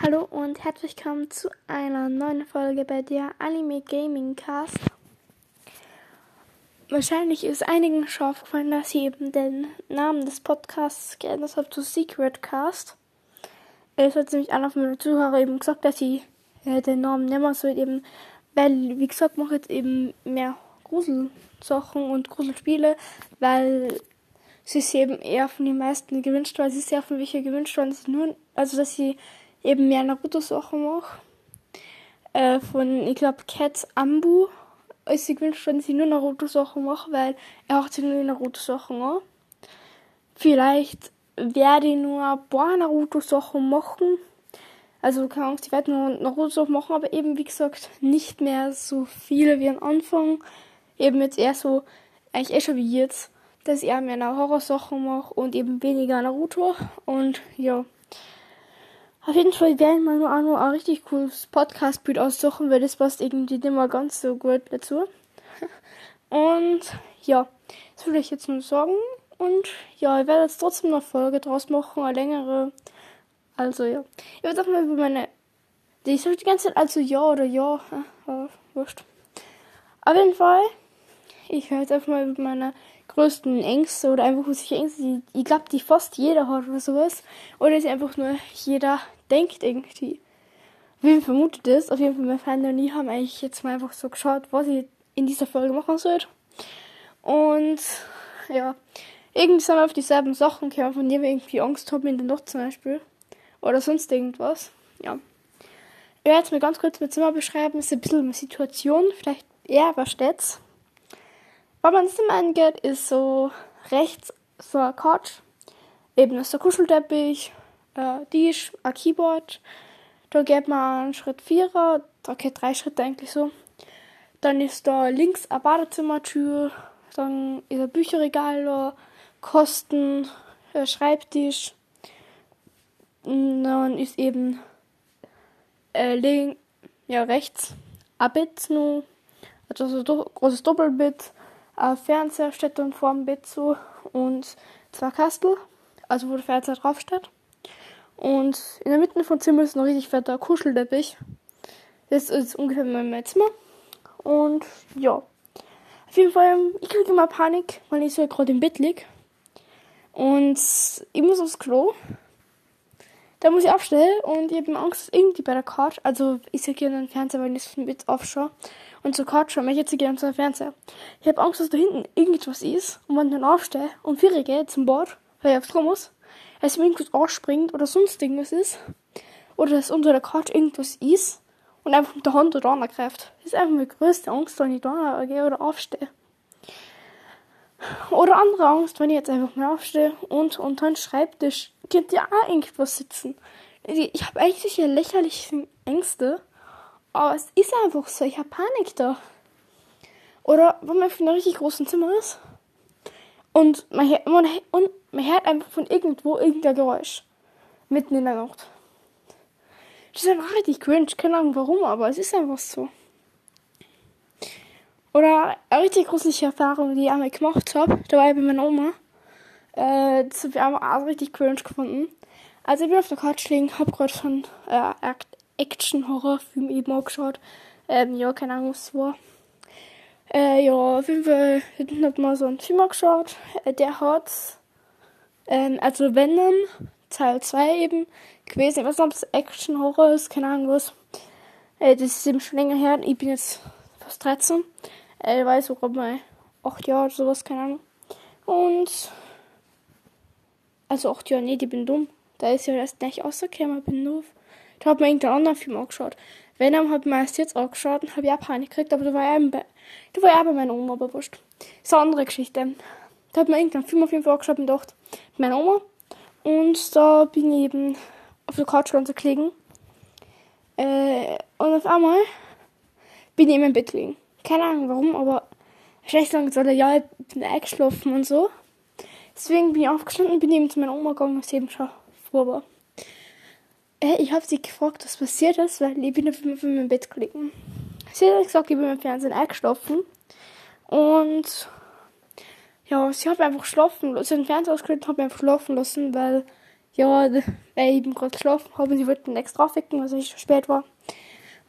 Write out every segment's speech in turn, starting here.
Hallo und herzlich willkommen zu einer neuen Folge bei der Anime Gaming Cast. Wahrscheinlich ist einigen schon aufgefallen, dass ich eben den Namen des Podcasts geändert habe zu Secret Cast. Es hat nämlich einer von meinen Zuhörern eben gesagt, dass ich den Namen nehmen soll, eben, weil, wie gesagt, mache ich jetzt eben mehr Gruselsachen und Gruselspiele, weil sie ist eben eher von den meisten gewünscht, weil sie sehr von welchen gewünscht worden ist, also dass sie eben mehr Naruto-Sachen mache. Von, ich glaube, Cat Ambu ist sie gewünscht, wenn sie nur Naruto-Sachen macht, weil er hat sie nur Naruto-Sachen an. Vielleicht werde ich nur ein paar Naruto-Sachen machen. Also keine Angst, ich werde nur Naruto-Sachen machen, aber eben, wie gesagt, nicht mehr so viele wie am Anfang. Eben jetzt eher so, eigentlich schon wie jetzt, dass ich eher mehr Horror-Sachen mache und eben weniger Naruto. Und ja. Auf jeden Fall werden wir nur ein richtig cooles Podcast-Bild aussuchen, weil das passt irgendwie nicht mehr ganz so gut dazu. Und ja, das würde ich jetzt nur sagen. Und ja, ich werde jetzt trotzdem noch eine Folge draus machen, eine längere. Also ja, ich werde auch mal über meine... Ich sage die ganze Zeit also ja oder ja, wurscht. Auf jeden Fall, ich werde jetzt einfach mal über meine größten Ängste oder einfach sich Ängste, ich glaube, die fast jeder hat oder sowas. Oder ist einfach nur jeder denkt irgendwie. Wem vermutet das? Auf jeden Fall, meine Freunde und ich haben eigentlich jetzt mal einfach so geschaut, was ich in dieser Folge machen sollte. Und ja, irgendwie sind wir auf dieselben Sachen gekommen, von denen wir irgendwie Angst haben in der Nacht zum Beispiel. Oder sonst irgendwas. Ja. Ich werde jetzt mal ganz kurz mein Zimmer beschreiben. Das ist ein bisschen eine Situation, vielleicht eher versteht's. Wenn man ins Zimmer angeht, ist so rechts so eine Couch, eben ist der Kuschelteppich, Tisch, ein Keyboard. Da geht man einen Schritt 4er, okay, 3 Schritte eigentlich so. Dann ist da links eine Badezimmertür, dann ist ein Bücherregal da, Kosten, Schreibtisch. Und dann ist eben rechts ein Bett noch, also so ein großes Doppelbett. Ein Fernseher steht dann vor dem Bett so und 2 Kastel, also wo der Fernseher drauf steht. Und in der Mitte vom Zimmer ist noch richtig fetter Kuschelteppich. Das ist ungefähr mein Zimmer. Und ja, auf jeden Fall, ich kriege immer Panik, weil ich so gerade im Bett liege. Und ich muss aufs Klo. Da muss ich aufstellen und ich habe Angst irgendwie bei der Couch. Also ich sehe gerne den Fernseher, weil ich vom Bett aufschaue. Und zur Couch schaue, ich jetzt gerne zum Fernseher. Ich habe Angst, dass da hinten irgendwas ist. Und wenn ich dann aufstehe und vier gehe zum Bad, weil ich aufs Klo muss, dass mir irgendwas ausspringt oder sonst irgendwas ist. Oder dass unter der Couch irgendwas ist und einfach mit der Hand da greift. Das ist einfach meine größte Angst, wenn ich da gehe oder aufstehe. Oder andere Angst, wenn ich jetzt einfach mal aufstehe und unter den Schreibtisch könnte ja auch irgendwas sitzen. Ich habe eigentlich solche lächerlichen Ängste, aber es ist einfach so, ich habe Panik da. Oder wenn man in einem richtig großen Zimmer ist und man hört einfach von irgendwo irgendein Geräusch mitten in der Nacht. Das ist einfach richtig cringe, keine Ahnung warum, aber es ist einfach so. Oder eine richtig gruselige Erfahrung, die ich einmal gemacht habe, da war ich bei meiner Oma. Das habe ich auch richtig cringe gefunden. Also ich bin auf der Couch gelegen, habe gerade von Action-Horror-Film eben angeschaut. Ja, keine Ahnung, was es war. Ja, auf jeden Fall hat man so einen Film angeschaut. Der hat, also Venom, Teil 2 eben, gewesen. Ich weiß nicht, ob es Action-Horror ist, keine Ahnung was. Das ist eben schon länger her, ich bin jetzt fast 13. Ich weiß auch mal 8 Jahre oder sowas, keine Ahnung. Und, also 8 Jahre, nee, ich bin dumm. Da ist ja erst nicht rausgekommen, ich bin doof. Da hat man irgendeinen anderen Film angeschaut. Venom hat man erst jetzt angeschaut und habe ich auch Panik gekriegt, aber da war ich auch bei meiner Oma, aber wurscht. Das ist eine andere Geschichte. Da hat man irgendeinen Film auf jeden Fall angeschaut und gedacht, bei meiner Oma. Und da bin ich eben auf der Couch ganz gelegen. Und auf einmal bin ich eben im Bett gelegen. Keine Ahnung warum, aber schlecht lang gesagt, ja, ich bin eingeschlafen und so. Deswegen bin ich aufgestanden und bin eben zu meiner Oma gegangen, was eben schon vor war. Ich habe sie gefragt, was passiert ist, weil ich bin auf meinem Bett gelegen. Sie hat gesagt, ich bin im Fernsehen eingeschlafen. Und ja, sie hat einfach schlafen lassen. Sie hat den Fernseher ausgeschaltet und hat mich einfach schlafen lassen, weil ja, weil ich eben gerade geschlafen habe und ich wollte ihn extra aufwecken, weil es nicht so spät war.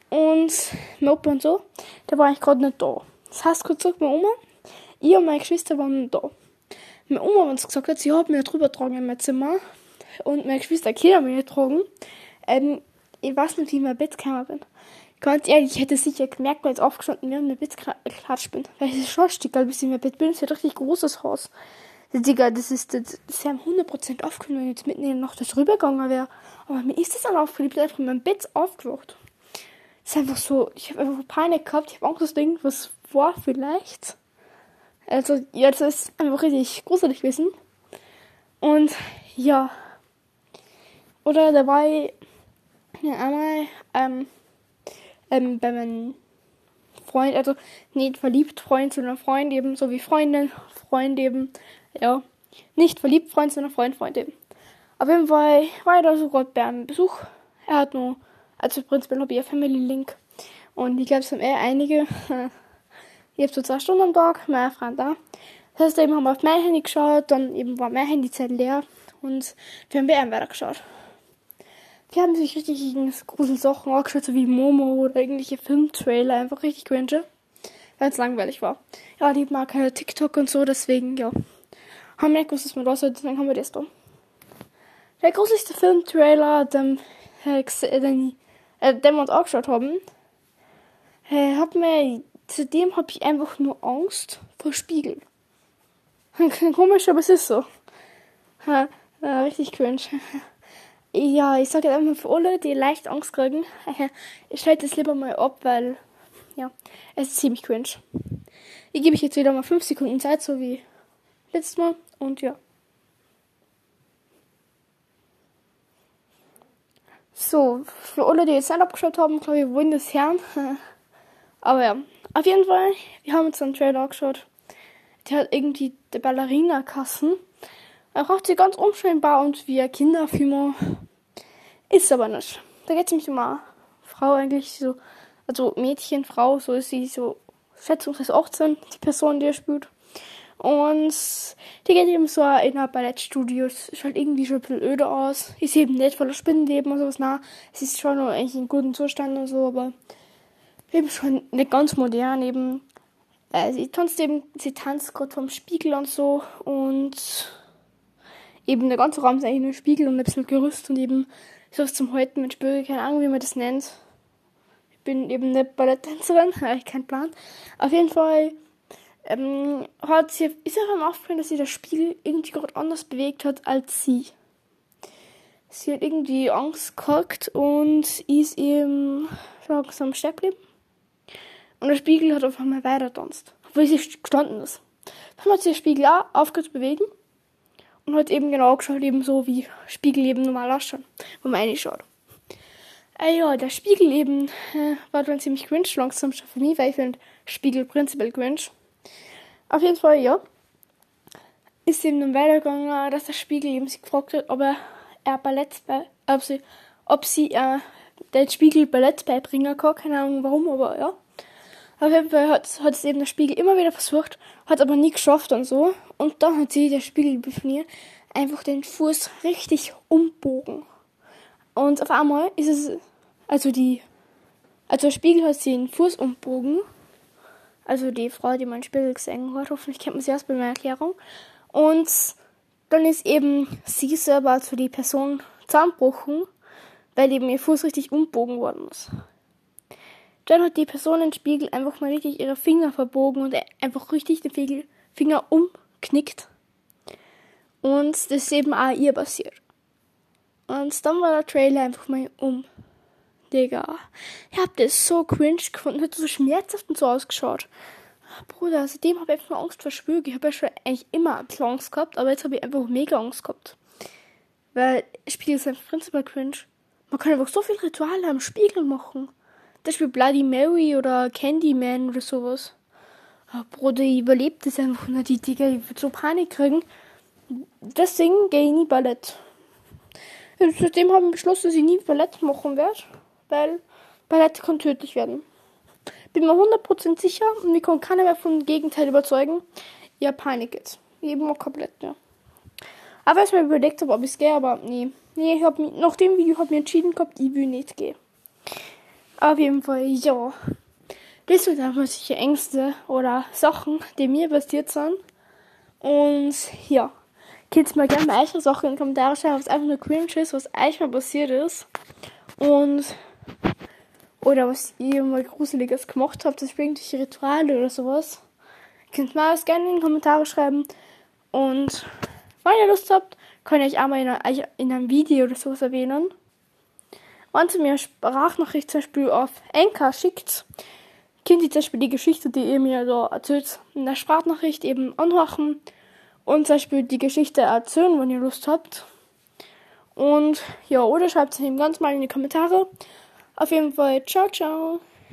Und mein Opa und so, der war eigentlich gerade nicht da. Das heißt, kurz zurück, meine Oma, ich und meine Geschwister waren nicht da. Meine Oma, wenn sie gesagt hat, sie hat mich drüber getragen in mein Zimmer und meine Geschwister können mich nicht tragen, ich weiß nicht, wie ich in mein Bett gekommen bin. Ganz ehrlich, ich hätte sicher gemerkt, weil ich aufgestanden wäre und in mein Bett geklatscht bin. Weil es ist schon ein Stück, bis ich in mein Bett bin, es ist ein richtig großes Haus. Digga, das haben 100% aufgehört, wenn ich jetzt mitten in der Nacht das rübergegangen wäre. Aber mir ist das dann aufgefallen, ich bin einfach in meinem Bett aufgewacht. Das ist einfach so, ich habe einfach Panik gehabt, ich habe Angst, dass irgendwas war vielleicht. Also, ja, das ist einfach richtig gruselig gewesen. Und, ja. Oder da war ich einmal bei meinem Freund, also nicht verliebt Freund, sondern Freund eben, so wie Freundin, Freund eben, ja. Nicht verliebt Freund, sondern Freund eben. Auf jeden Fall war ich da so gerade bei einem Besuch. Er hat nur, also prinzipiell habe ich einen Family Link. Und ich glaube, es haben einige. Ich habe so 2 Stunden am Tag, mein Freund da. Das heißt, eben haben wir auf mein Handy geschaut, dann eben war mein Handyzeit leer und wir haben bei einem weitergeschaut. Die haben sich richtig gruselige Sachen angeschaut, so wie Momo oder irgendwelche Filmtrailer, einfach richtig cringe, weil es langweilig war. Ja, die mag halt TikTok und so, deswegen, ja. Haben wir nicht gewusst, dass wir da sind, deswegen haben wir das da. Der gruseligste Filmtrailer, den wir uns angeschaut haben, zudem habe ich einfach nur Angst vor Spiegel. Komisch, aber es ist so. Richtig cringe. Ja, ich sage jetzt einfach mal für alle, die leicht Angst kriegen, ich schalte das lieber mal ab, weil, ja, es ist ziemlich cringe. Ich gebe euch jetzt wieder mal 5 Sekunden Zeit, so wie letztes Mal, und ja. So, für alle, die jetzt nicht abgeschaut haben, glaube ich, wollen das hören. Aber ja, auf jeden Fall, wir haben uns einen Trailer angeschaut. Der hat irgendwie die Ballerina-Kassen. Er raucht sie ganz unscheinbar und wie ein Kinderfilm. Ist aber nicht. Da geht es nämlich um eine Frau eigentlich, so, also Mädchen, Frau, so ist sie so schätzungsweise 18, die Person, die er spielt. Und die geht eben so in ein Ballettstudio. Es schaut irgendwie schon ein bisschen öde aus. Ist eben nicht voller Spinnenleben und sowas. Nein, es ist schon noch eigentlich in gutem Zustand und so, aber eben schon nicht ganz modern eben. Sie tanzt gerade vom Spiegel und so und eben der ganze Raum ist eigentlich nur Spiegel und ein bisschen Gerüst und eben sowas zum Halten mit Spöge, keine Ahnung, wie man das nennt. Ich bin eben nicht Balletttänzerin, habe ich keinen Plan. Auf jeden Fall ist auch am Aufgefallen, dass sie das Spiegel irgendwie gerade anders bewegt hat als sie. Sie hat irgendwie Angst gehabt und ist eben langsam stehen geblieben. Und der Spiegel hat auf einmal weiter tanzt, obwohl sie gestanden ist. Dann hat sich der Spiegel auch aufgehört zu bewegen und hat eben genau geschaut, eben so wie Spiegel eben normal ausschauen, wenn man reinschaut. Ja, der Spiegel eben war dann ziemlich cringe langsam schon für mich, weil ich finde Spiegel prinzipiell cringe. Auf jeden Fall, ja, ist eben dann weitergegangen, dass der Spiegel eben sich gefragt hat, ob sie den Spiegel Ballett beibringen kann, keine Ahnung warum, aber ja. Auf jeden Fall hat es eben der Spiegel immer wieder versucht, hat aber nie geschafft und so. Und dann hat sie, der Spiegel bei mir, einfach den Fuß richtig umbogen. Und auf einmal ist es, der Spiegel hat sie den Fuß umbogen. Also die Frau, die meinen Spiegel gesehen hat, hoffentlich kennt man sie erst bei meiner Erklärung. Und dann ist eben sie selber, also die Person, zusammengebrochen, weil eben ihr Fuß richtig umbogen worden ist. Dann hat die Person den Spiegel einfach mal richtig ihre Finger verbogen und einfach richtig den Finger umknickt. Und das ist eben auch ihr passiert. Und dann war der Trailer einfach mal um. Digga, ich hab das so cringe gefunden, hat so schmerzhaft und so ausgeschaut. Bruder, seitdem habe ich einfach mal Angst vor Spögen. Ich habe ja schon eigentlich immer ein bisschen Angst gehabt, aber jetzt habe ich einfach mega Angst gehabt. Weil Spiegel ist einfach prinzipiell cringe. Man kann einfach so viele Rituale am Spiegel machen. Das Spiel Bloody Mary oder Candyman oder sowas. Oh, Bruder, ich überlebe das einfach nicht, die Digga, ich würde so Panik kriegen. Deswegen gehe ich nie Ballett. Und seitdem habe ich beschlossen, dass ich nie Ballett machen werde, weil Ballett kann tödlich werden. Bin mir 100% sicher und mir kann keiner mehr vom Gegenteil überzeugen. Ja, Panik jetzt. Eben auch komplett, ja. Aber ich mir überlegt habe, ob ich es gehe, aber nee, ich habe mich, nach dem Video habe ich mich entschieden gehabt, ich will nicht gehen. Auf jeden Fall, ja. Das sind einfach solche Ängste oder Sachen, die mir passiert sind. Und ja, könnt ihr mal gerne mal eure Sachen in die Kommentare schreiben, was einfach nur cringe ist, was euch mal passiert ist. Und, oder was ihr mal Gruseliges gemacht habt, das ist irgendwelche Rituale oder sowas. Könnt ihr mal was gerne in die Kommentare schreiben. Und wenn ihr Lust habt, könnt ihr euch auch mal in einem Video oder sowas erwähnen. Wenn ihr mir eine Sprachnachricht zum Beispiel auf Enka schickt, könnt ihr zum Beispiel die Geschichte, die ihr mir da erzählt, in der Sprachnachricht eben anhören und zum Beispiel die Geschichte erzählen, wenn ihr Lust habt. Und ja, oder schreibt es eben ganz mal in die Kommentare. Auf jeden Fall, ciao, ciao!